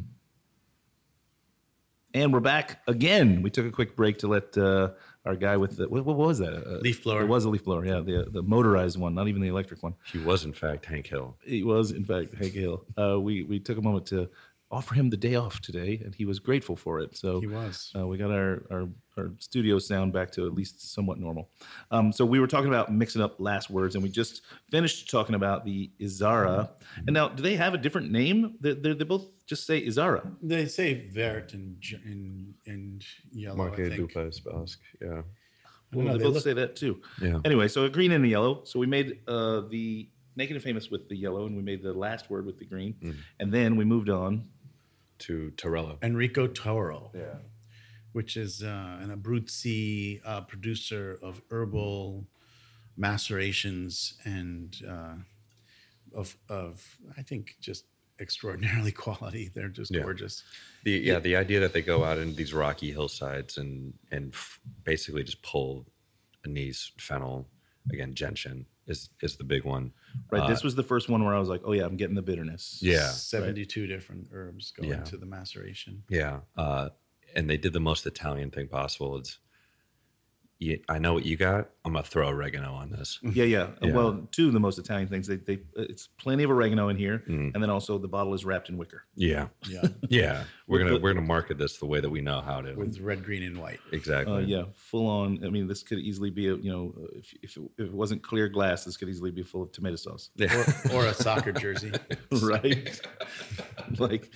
And we're back again. We took a quick break to let uh, our guy with the, what, what was that? Uh, leaf blower. It was a leaf blower, yeah, the the motorized one, not even the electric one. He was, in fact, Hank Hill. He was, in fact, Hank Hill. Uh, we, we took a moment to offer him the day off today, and he was grateful for it. So he was. Uh, we got our, our, our studio sound back to at least somewhat normal. Um, so we were talking about mixing up last words, and we just finished talking about the Izarra. And now, do they have a different name? They they both just say Izarra. They say vert and and, and yellow. Marque du Pays Basque. Yeah. Well, know, they, they both look... say that too. Yeah. Anyway, so a green and a yellow. So we made uh, the Naked and Famous with the yellow, and we made the last word with the green, mm. and then we moved on to Torello. Enrico Toro, yeah, which is uh, an Abruzzi uh, producer of herbal macerations and uh, of, of, I think, just extraordinarily quality. They're just yeah. gorgeous. The, yeah, yeah, the idea that they go out in these rocky hillsides and, and f- basically just pull anise, fennel, again, gentian is is the big one. Right, uh, this was the first one where I was like, oh yeah, I'm getting the bitterness. Yeah. seventy-two right. different herbs going yeah. to the maceration. Yeah, uh, and they did the most Italian thing possible. It's, you, I know what you got, I'm gonna throw oregano on this. Yeah, yeah, yeah. Well, two of the most Italian things, they they it's plenty of oregano in here, mm. and then also the bottle is wrapped in wicker. Yeah, yeah. yeah, we're gonna we're gonna market this the way that we know how to. With red, green, and white. Exactly. Uh, yeah, full on, I mean, this could easily be, a, you know, if if it, if it wasn't clear glass, this could easily be full of tomato sauce. Yeah. Or, or a soccer jersey. Right? Like,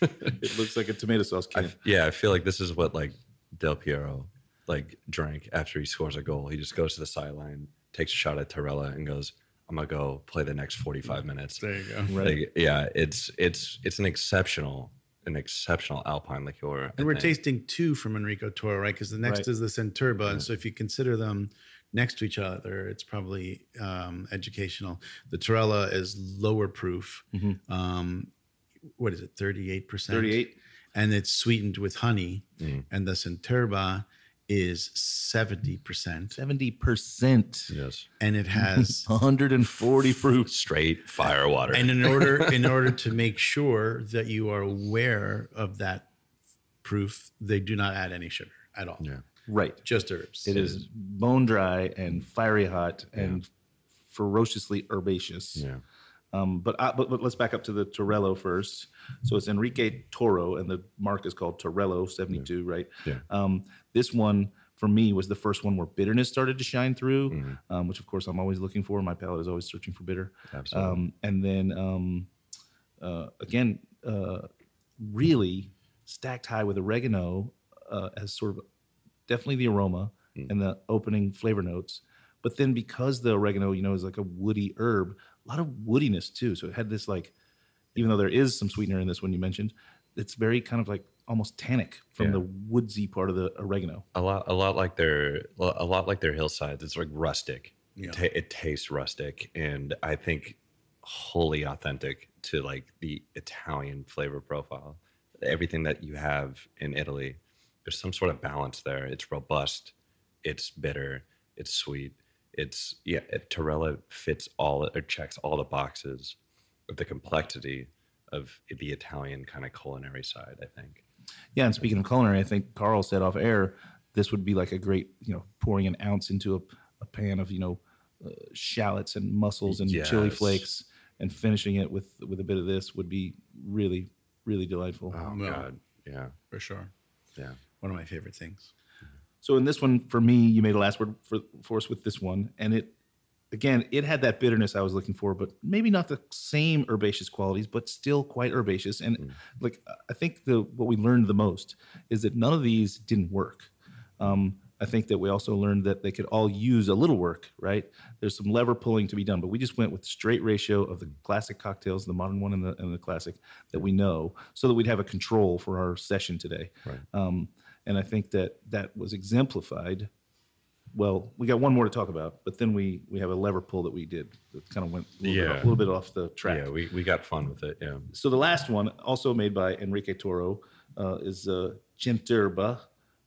it looks like a tomato sauce can. I, yeah, I feel like this is what, like, Del Piero like drank after he scores a goal. He just goes to the sideline, takes a shot at Torello, and goes, I'm gonna go play the next forty-five minutes. There you go. Right. Like, yeah, it's it's it's an exceptional an exceptional Alpine liqueur. And I we're think. tasting two from Enrico Toro, right? Because the next right. is the Centerba, yeah. and so if you consider them next to each other, it's probably um, educational. The Torello is lower proof. Mm-hmm. Um, what is it? thirty-eight percent. thirty-eight. And it's sweetened with honey. Mm. And the Centerba is seventy percent. seventy percent. Yes. And it has one hundred forty proof straight fire water. And in order in order to make sure that you are aware of that proof, they do not add any sugar at all. Yeah. Right. Just herbs. It is bone dry and fiery hot yeah. and ferociously herbaceous. Yeah. Um, but, I, but but let's back up to the Torello first. So it's Enrique Toro, and the mark is called Torello seventy-two, yeah. right? Yeah. Um, this one, for me, was the first one where bitterness started to shine through, mm-hmm. um, which, of course, I'm always looking for. My palate is always searching for bitter. Absolutely. Um, and then, um, uh, again, uh, really stacked high with oregano uh, as sort of definitely the aroma mm. and the opening flavor notes. But then because the oregano, you know, is like a woody herb, a lot of woodiness too. So it had this like, even though there is some sweetener in this one you mentioned, it's very kind of like almost tannic from yeah. the woodsy part of the oregano. A lot, a lot like their, a lot like their hillsides. It's like rustic. Yeah. It, t- it tastes rustic, and I think wholly authentic to like the Italian flavor profile. Everything that you have in Italy, there's some sort of balance there. It's robust, it's bitter, it's sweet. It's yeah, it, Torello fits all or checks all the boxes of the complexity of the Italian kind of culinary side, I think. Yeah, and speaking of culinary, I think Karl said off air, this would be like a great, you know, pouring an ounce into a, a pan of, you know, uh, shallots and mussels and yes. chili flakes, and finishing it with with a bit of this would be really, really delightful. Oh no. God, yeah, for sure. Yeah, one of my favorite things. So in this one, for me, you made a last word for, for us with this one. And it, again, it had that bitterness I was looking for, but maybe not the same herbaceous qualities, but still quite herbaceous. And mm. like, I think the what we learned the most is that none of these didn't work. Um, I think that we also learned that they could all use a little work, right? There's some lever pulling to be done, but we just went with the straight ratio of the classic cocktails, the modern one and the, and the classic that we know, so that we'd have a control for our session today. Right. Um, And I think that that was exemplified. Well, we got one more to talk about, but then we, we have a lever pull that we did that kind of went a little, yeah. bit, off, a little bit off the track. Yeah, we, we got fun with it, yeah. So the last one, also made by Enrique Toro, uh, is uh, Centerba,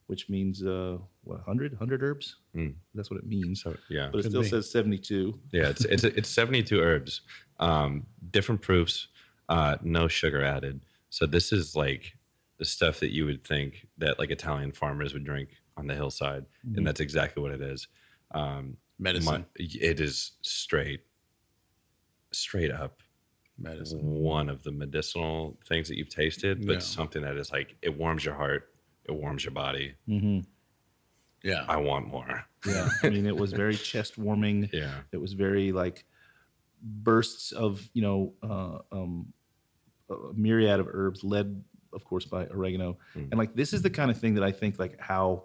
which means, uh, what, one hundred? one hundred herbs? Mm. That's what it means. So, yeah. But it still says seventy-two. Yeah, it's it's it's seventy-two herbs. Um, different proofs, uh, no sugar added. So this is like the stuff that you would think that like Italian farmers would drink on the hillside. Mm-hmm. And that's exactly what it is. Um, Medicine. My, it is straight, straight up. Medicine. One of the medicinal things that you've tasted, but yeah. something that is like, it warms your heart. It warms your body. Mm-hmm. Yeah. I want more. Yeah. I mean, it was very chest warming. Yeah. It was very like bursts of, you know, uh, um, a myriad of herbs led, of course, by oregano. Mm. And like, this is the kind of thing that I think like how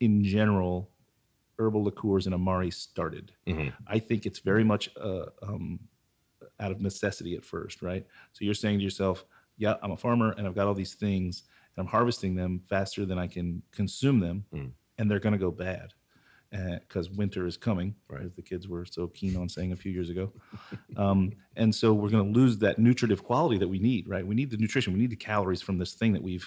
in general herbal liqueurs and Amari started. Mm-hmm. I think it's very much uh, um, out of necessity at first, right? So you're saying to yourself, yeah, I'm a farmer and I've got all these things and I'm harvesting them faster than I can consume them. Mm. And they're going to go bad because uh, winter is coming, right? As the kids were so keen on saying a few years ago. Um, and so we're going to lose that nutritive quality that we need, right? We need the nutrition. We need the calories from this thing that we've,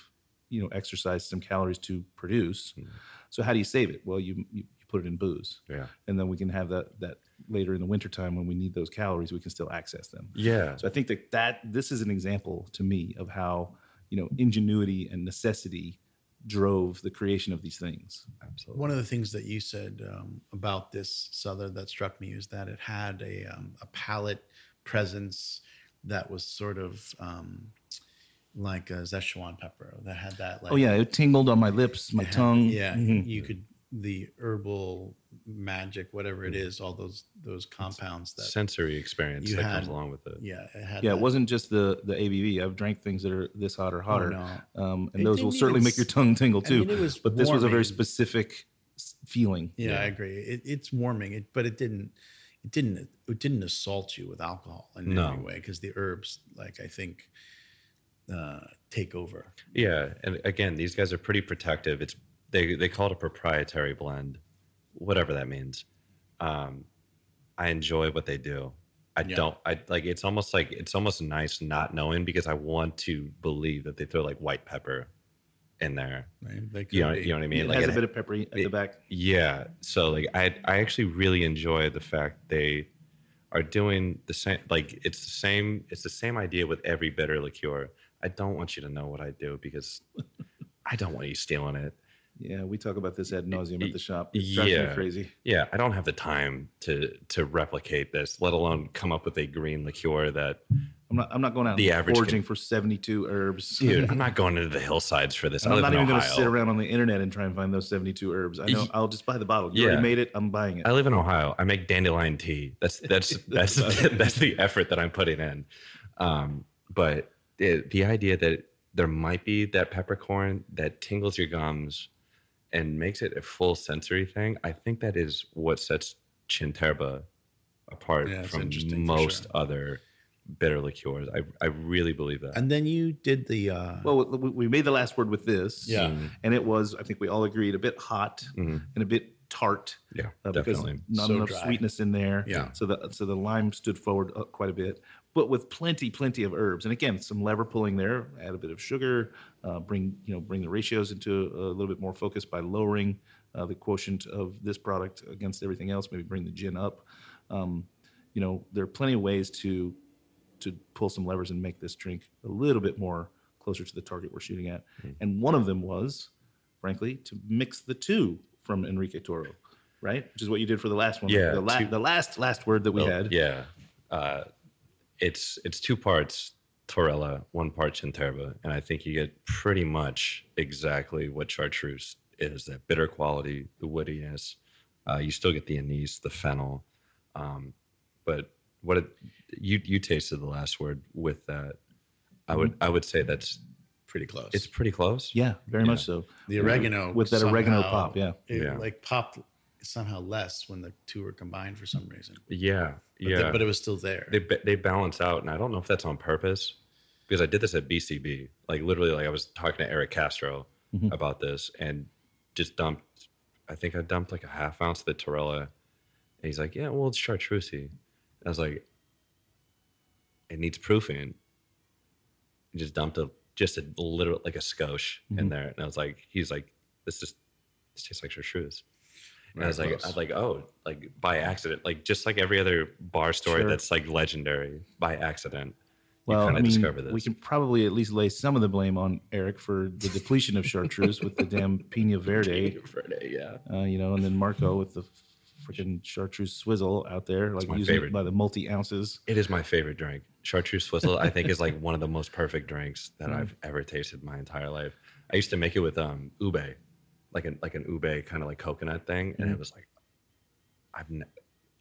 you know, exercised some calories to produce. Mm. So how do you save it? Well, you, you put it in booze. Yeah. And then we can have that, that later in the wintertime when we need those calories, we can still access them. Yeah. So I think that, that this is an example to me of how, you know, ingenuity and necessity drove the creation of these things. Absolutely. One of the things that you said um, about this Sother that struck me is that it had a, um, a palate presence that was sort of um, like a Sichuan pepper that had that. Like, oh yeah, it tingled on my lips, my had, tongue. Yeah, mm-hmm. you could the herbal magic, whatever it is, all those those compounds that sensory experience that had, comes along with it. Yeah, it had yeah. That. It wasn't just the the A B V. I've drank things that are this hot or hotter, oh, no. um, and it those will certainly make your tongue tingle too. I mean, it was but warming. This was a very specific feeling. Yeah, yeah. I agree. It, it's warming, it, but it didn't. It didn't. It didn't assault you with alcohol in no. any way because the herbs, like I think, uh, take over. Yeah, and again, these guys are pretty protective. It's they they call it a proprietary blend. Whatever that means. Um, I enjoy what they do. I yeah. don't, I like, it's almost like, it's almost nice not knowing because I want to believe that they throw like white pepper in there. Right. You, know, you know what I mean? It like has it, a bit of peppery at it, the back. Yeah. So like, I, I actually really enjoy the fact they are doing the same, like it's the same, it's the same idea with every bitter liqueur. I don't want you to know what I do because I don't want you stealing it. Yeah, we talk about this ad nauseum at the shop. It's driving yeah. me crazy. Yeah, I don't have the time to to replicate this, let alone come up with a green liqueur that I'm not. I'm not going out the and foraging can, for seventy-two herbs. Dude, I'm not going into the hillsides for this. I I'm live not in even going to sit around on the internet and try and find those seventy-two herbs. I know. I'll just buy the bottle. You yeah. already made it. I'm buying it. I live in Ohio. I make dandelion tea. That's that's that's that's the effort that I'm putting in. Um, but the, the idea that there might be that peppercorn that tingles your gums and makes it a full sensory thing, I think that is what sets Centerba apart yeah, from most sure. other bitter liqueurs. I I really believe that. And then you did the... Uh... Well, we made the last word with this. Yeah. Mm-hmm. And it was, I think we all agreed, a bit hot mm-hmm. and a bit tart. Yeah, uh, definitely. Not so enough dry. Sweetness in there. Yeah. So the, so the lime stood forward quite a bit, but with plenty, plenty of herbs. And again, some lever pulling there, add a bit of sugar, uh, bring, you know, bring the ratios into a little bit more focus by lowering uh, the quotient of this product against everything else, maybe bring the gin up. Um, you know, there are plenty of ways to, to pull some levers and make this drink a little bit more closer to the target we're shooting at. Mm. And one of them was, frankly, to mix the two from Enrico Toro, right? Which is what you did for the last one. Yeah. The, la- two, the last, last word that we well, had. Yeah. Uh, It's it's two parts Torello, one part Centerba, and I think you get pretty much exactly what Chartreuse is, that bitter quality, the woodiness. Uh, you still get the anise, the fennel. Um, but what it, you you tasted the last word with that. I would I would say that's pretty close. It's pretty close. Yeah, very yeah. much so. The oregano. With, with that somehow, oregano pop, yeah. It yeah. like popped somehow less when the two were combined for some reason. Yeah. But yeah, they, but it was still there. They they balance out, and I don't know if that's on purpose, because I did this at B C B. Like literally, like I was talking to Eric Castro mm-hmm. about this, and just dumped. I think I dumped like a half ounce of the Torella, and he's like, "Yeah, well, it's chartreusey." I was like, "It needs proofing." I just dumped a just a literal like a skosh mm-hmm. in there, and I was like, "He's like, this just this tastes like chartreuse." And I was, like, I was like, oh, like by accident, like just like every other bar story sure. that's like legendary by accident. Well, I mean, discover this. We can probably at least lay some of the blame on Eric for the depletion of Chartreuse with the damn Pina Verde. Pina Verde, yeah. Uh, you know, and then Marco with the freaking Chartreuse Swizzle out there, like using favorite. It by the multi ounces. It is my favorite drink. Chartreuse Swizzle, I think, is like one of the most perfect drinks that mm. I've ever tasted in my entire life. I used to make it with um, ube, like an like an ube kind of like coconut thing, and mm. it was like, I've, ne-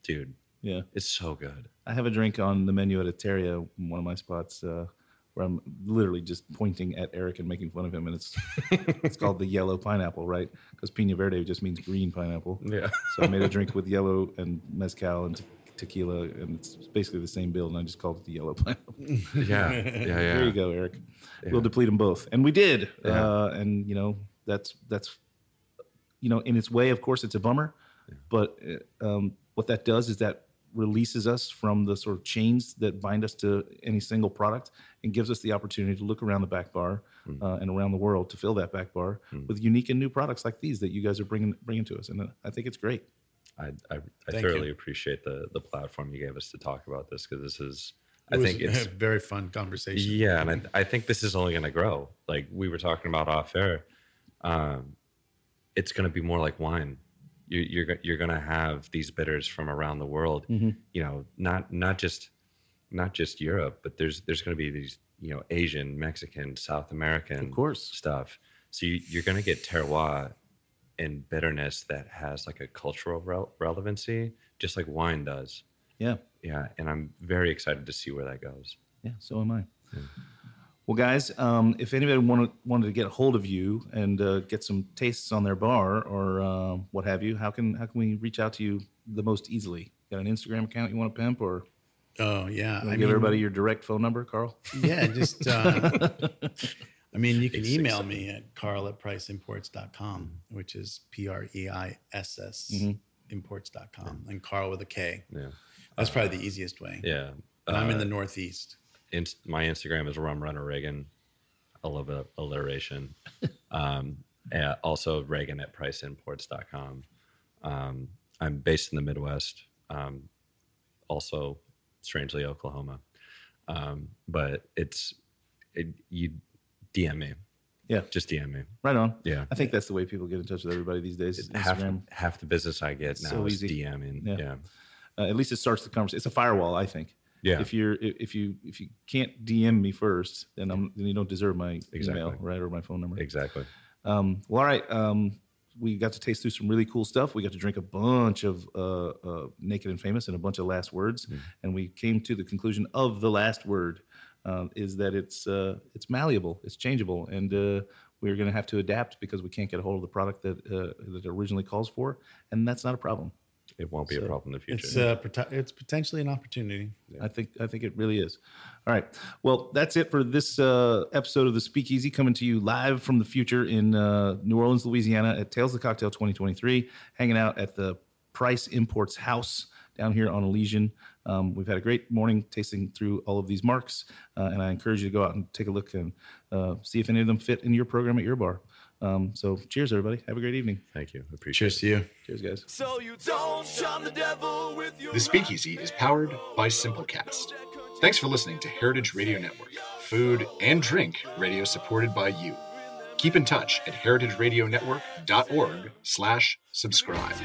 dude. Yeah, it's so good. I have a drink on the menu at Ateria, one of my spots, uh, where I'm literally just pointing at Eric and making fun of him, and it's it's called the yellow pineapple, right? Because Pina Verde just means green pineapple. Yeah. So I made a drink with yellow and mezcal and te- tequila, and it's basically the same build, and I just called it the yellow pineapple. Yeah, yeah, yeah. There you go, Eric. Yeah. We'll deplete them both, and we did. Yeah. Uh, and you know, that's that's, you know, in its way, of course, it's a bummer, yeah. but um, what that does is that releases us from the sort of chains that bind us to any single product and gives us the opportunity to look around the back bar mm. uh, and around the world to fill that back bar mm. with unique and new products like these that you guys are bringing bringing to us. And I think it's great. I I, I thoroughly you. appreciate the the platform you gave us to talk about this, because this is, it I was, think it's a very fun conversation. Yeah, and I, I think this is only going to grow. Like we were talking about off air, um, it's going to be more like wine. You're you're going to have these bitters from around the world, mm-hmm. you know, not not just not just Europe, but there's there's going to be these, you know, Asian, Mexican, South American, of course, stuff. So you, you're going to get terroir and bitterness that has like a cultural re- relevancy, just like wine does. Yeah, yeah, and I'm very excited to see where that goes. Yeah, so am I. Yeah. Well, guys, um, if anybody wanted, wanted to get a hold of you and uh, get some tastes on their bar or uh, what have you, how can how can we reach out to you the most easily? Got an Instagram account you want to pimp, or? Oh yeah, I give mean, everybody your direct phone number, Carl. Yeah, just. Uh, I mean, you can email me at Carl at Preiss Imports dot com, which is P R E I S S Imports dot com, and Carl with a K. Yeah, that's uh, probably the easiest way. Yeah, uh, I'm in the Northeast. My Instagram is Rum Runner Regan. I love alliteration. Um, also, Regan at Preiss Imports dot com. Um, I'm based in the Midwest, um, also strangely Oklahoma. Um, but it's it, you D M me. Yeah, just D M me. Right on. Yeah, I think that's the way people get in touch with everybody these days. Half, half the business I get now so is easy. DMing. Yeah, yeah. Uh, at least it starts the conversation. It's a firewall, I think. Yeah. If you're if you if you can't D M me first, then I'm then you don't deserve my exactly. email, right, or my phone number. Exactly. Um, well, all right. Um, we got to taste through some really cool stuff. We got to drink a bunch of uh, uh, Naked and Famous and a bunch of Last Words, mm. and we came to the conclusion of the last word uh, is that it's uh, it's malleable, it's changeable, and uh, we're going to have to adapt because we can't get a hold of the product that uh, that it originally calls for, and that's not a problem. It won't be so, a problem in the future. It's, uh, pot- it's potentially an opportunity. Yeah. I think I think it really is. All right. Well, that's it for this uh, episode of The Speakeasy, coming to you live from the future in uh, New Orleans, Louisiana at Tales of the Cocktail twenty twenty-three, hanging out at the Preiss Imports House down here on Elysian. Um, we've had a great morning tasting through all of these marks, uh, and I encourage you to go out and take a look and uh, see if any of them fit in your program at your bar. Um, so cheers, everybody. Have a great evening. Thank you. I appreciate cheers it. Cheers to you. Cheers, guys. So you don't shun the devil with your. The Speakeasy is powered by Simplecast. Thanks for listening to Heritage Radio Network, food and drink radio supported by you. Keep in touch at heritage radio network dot org slash subscribe.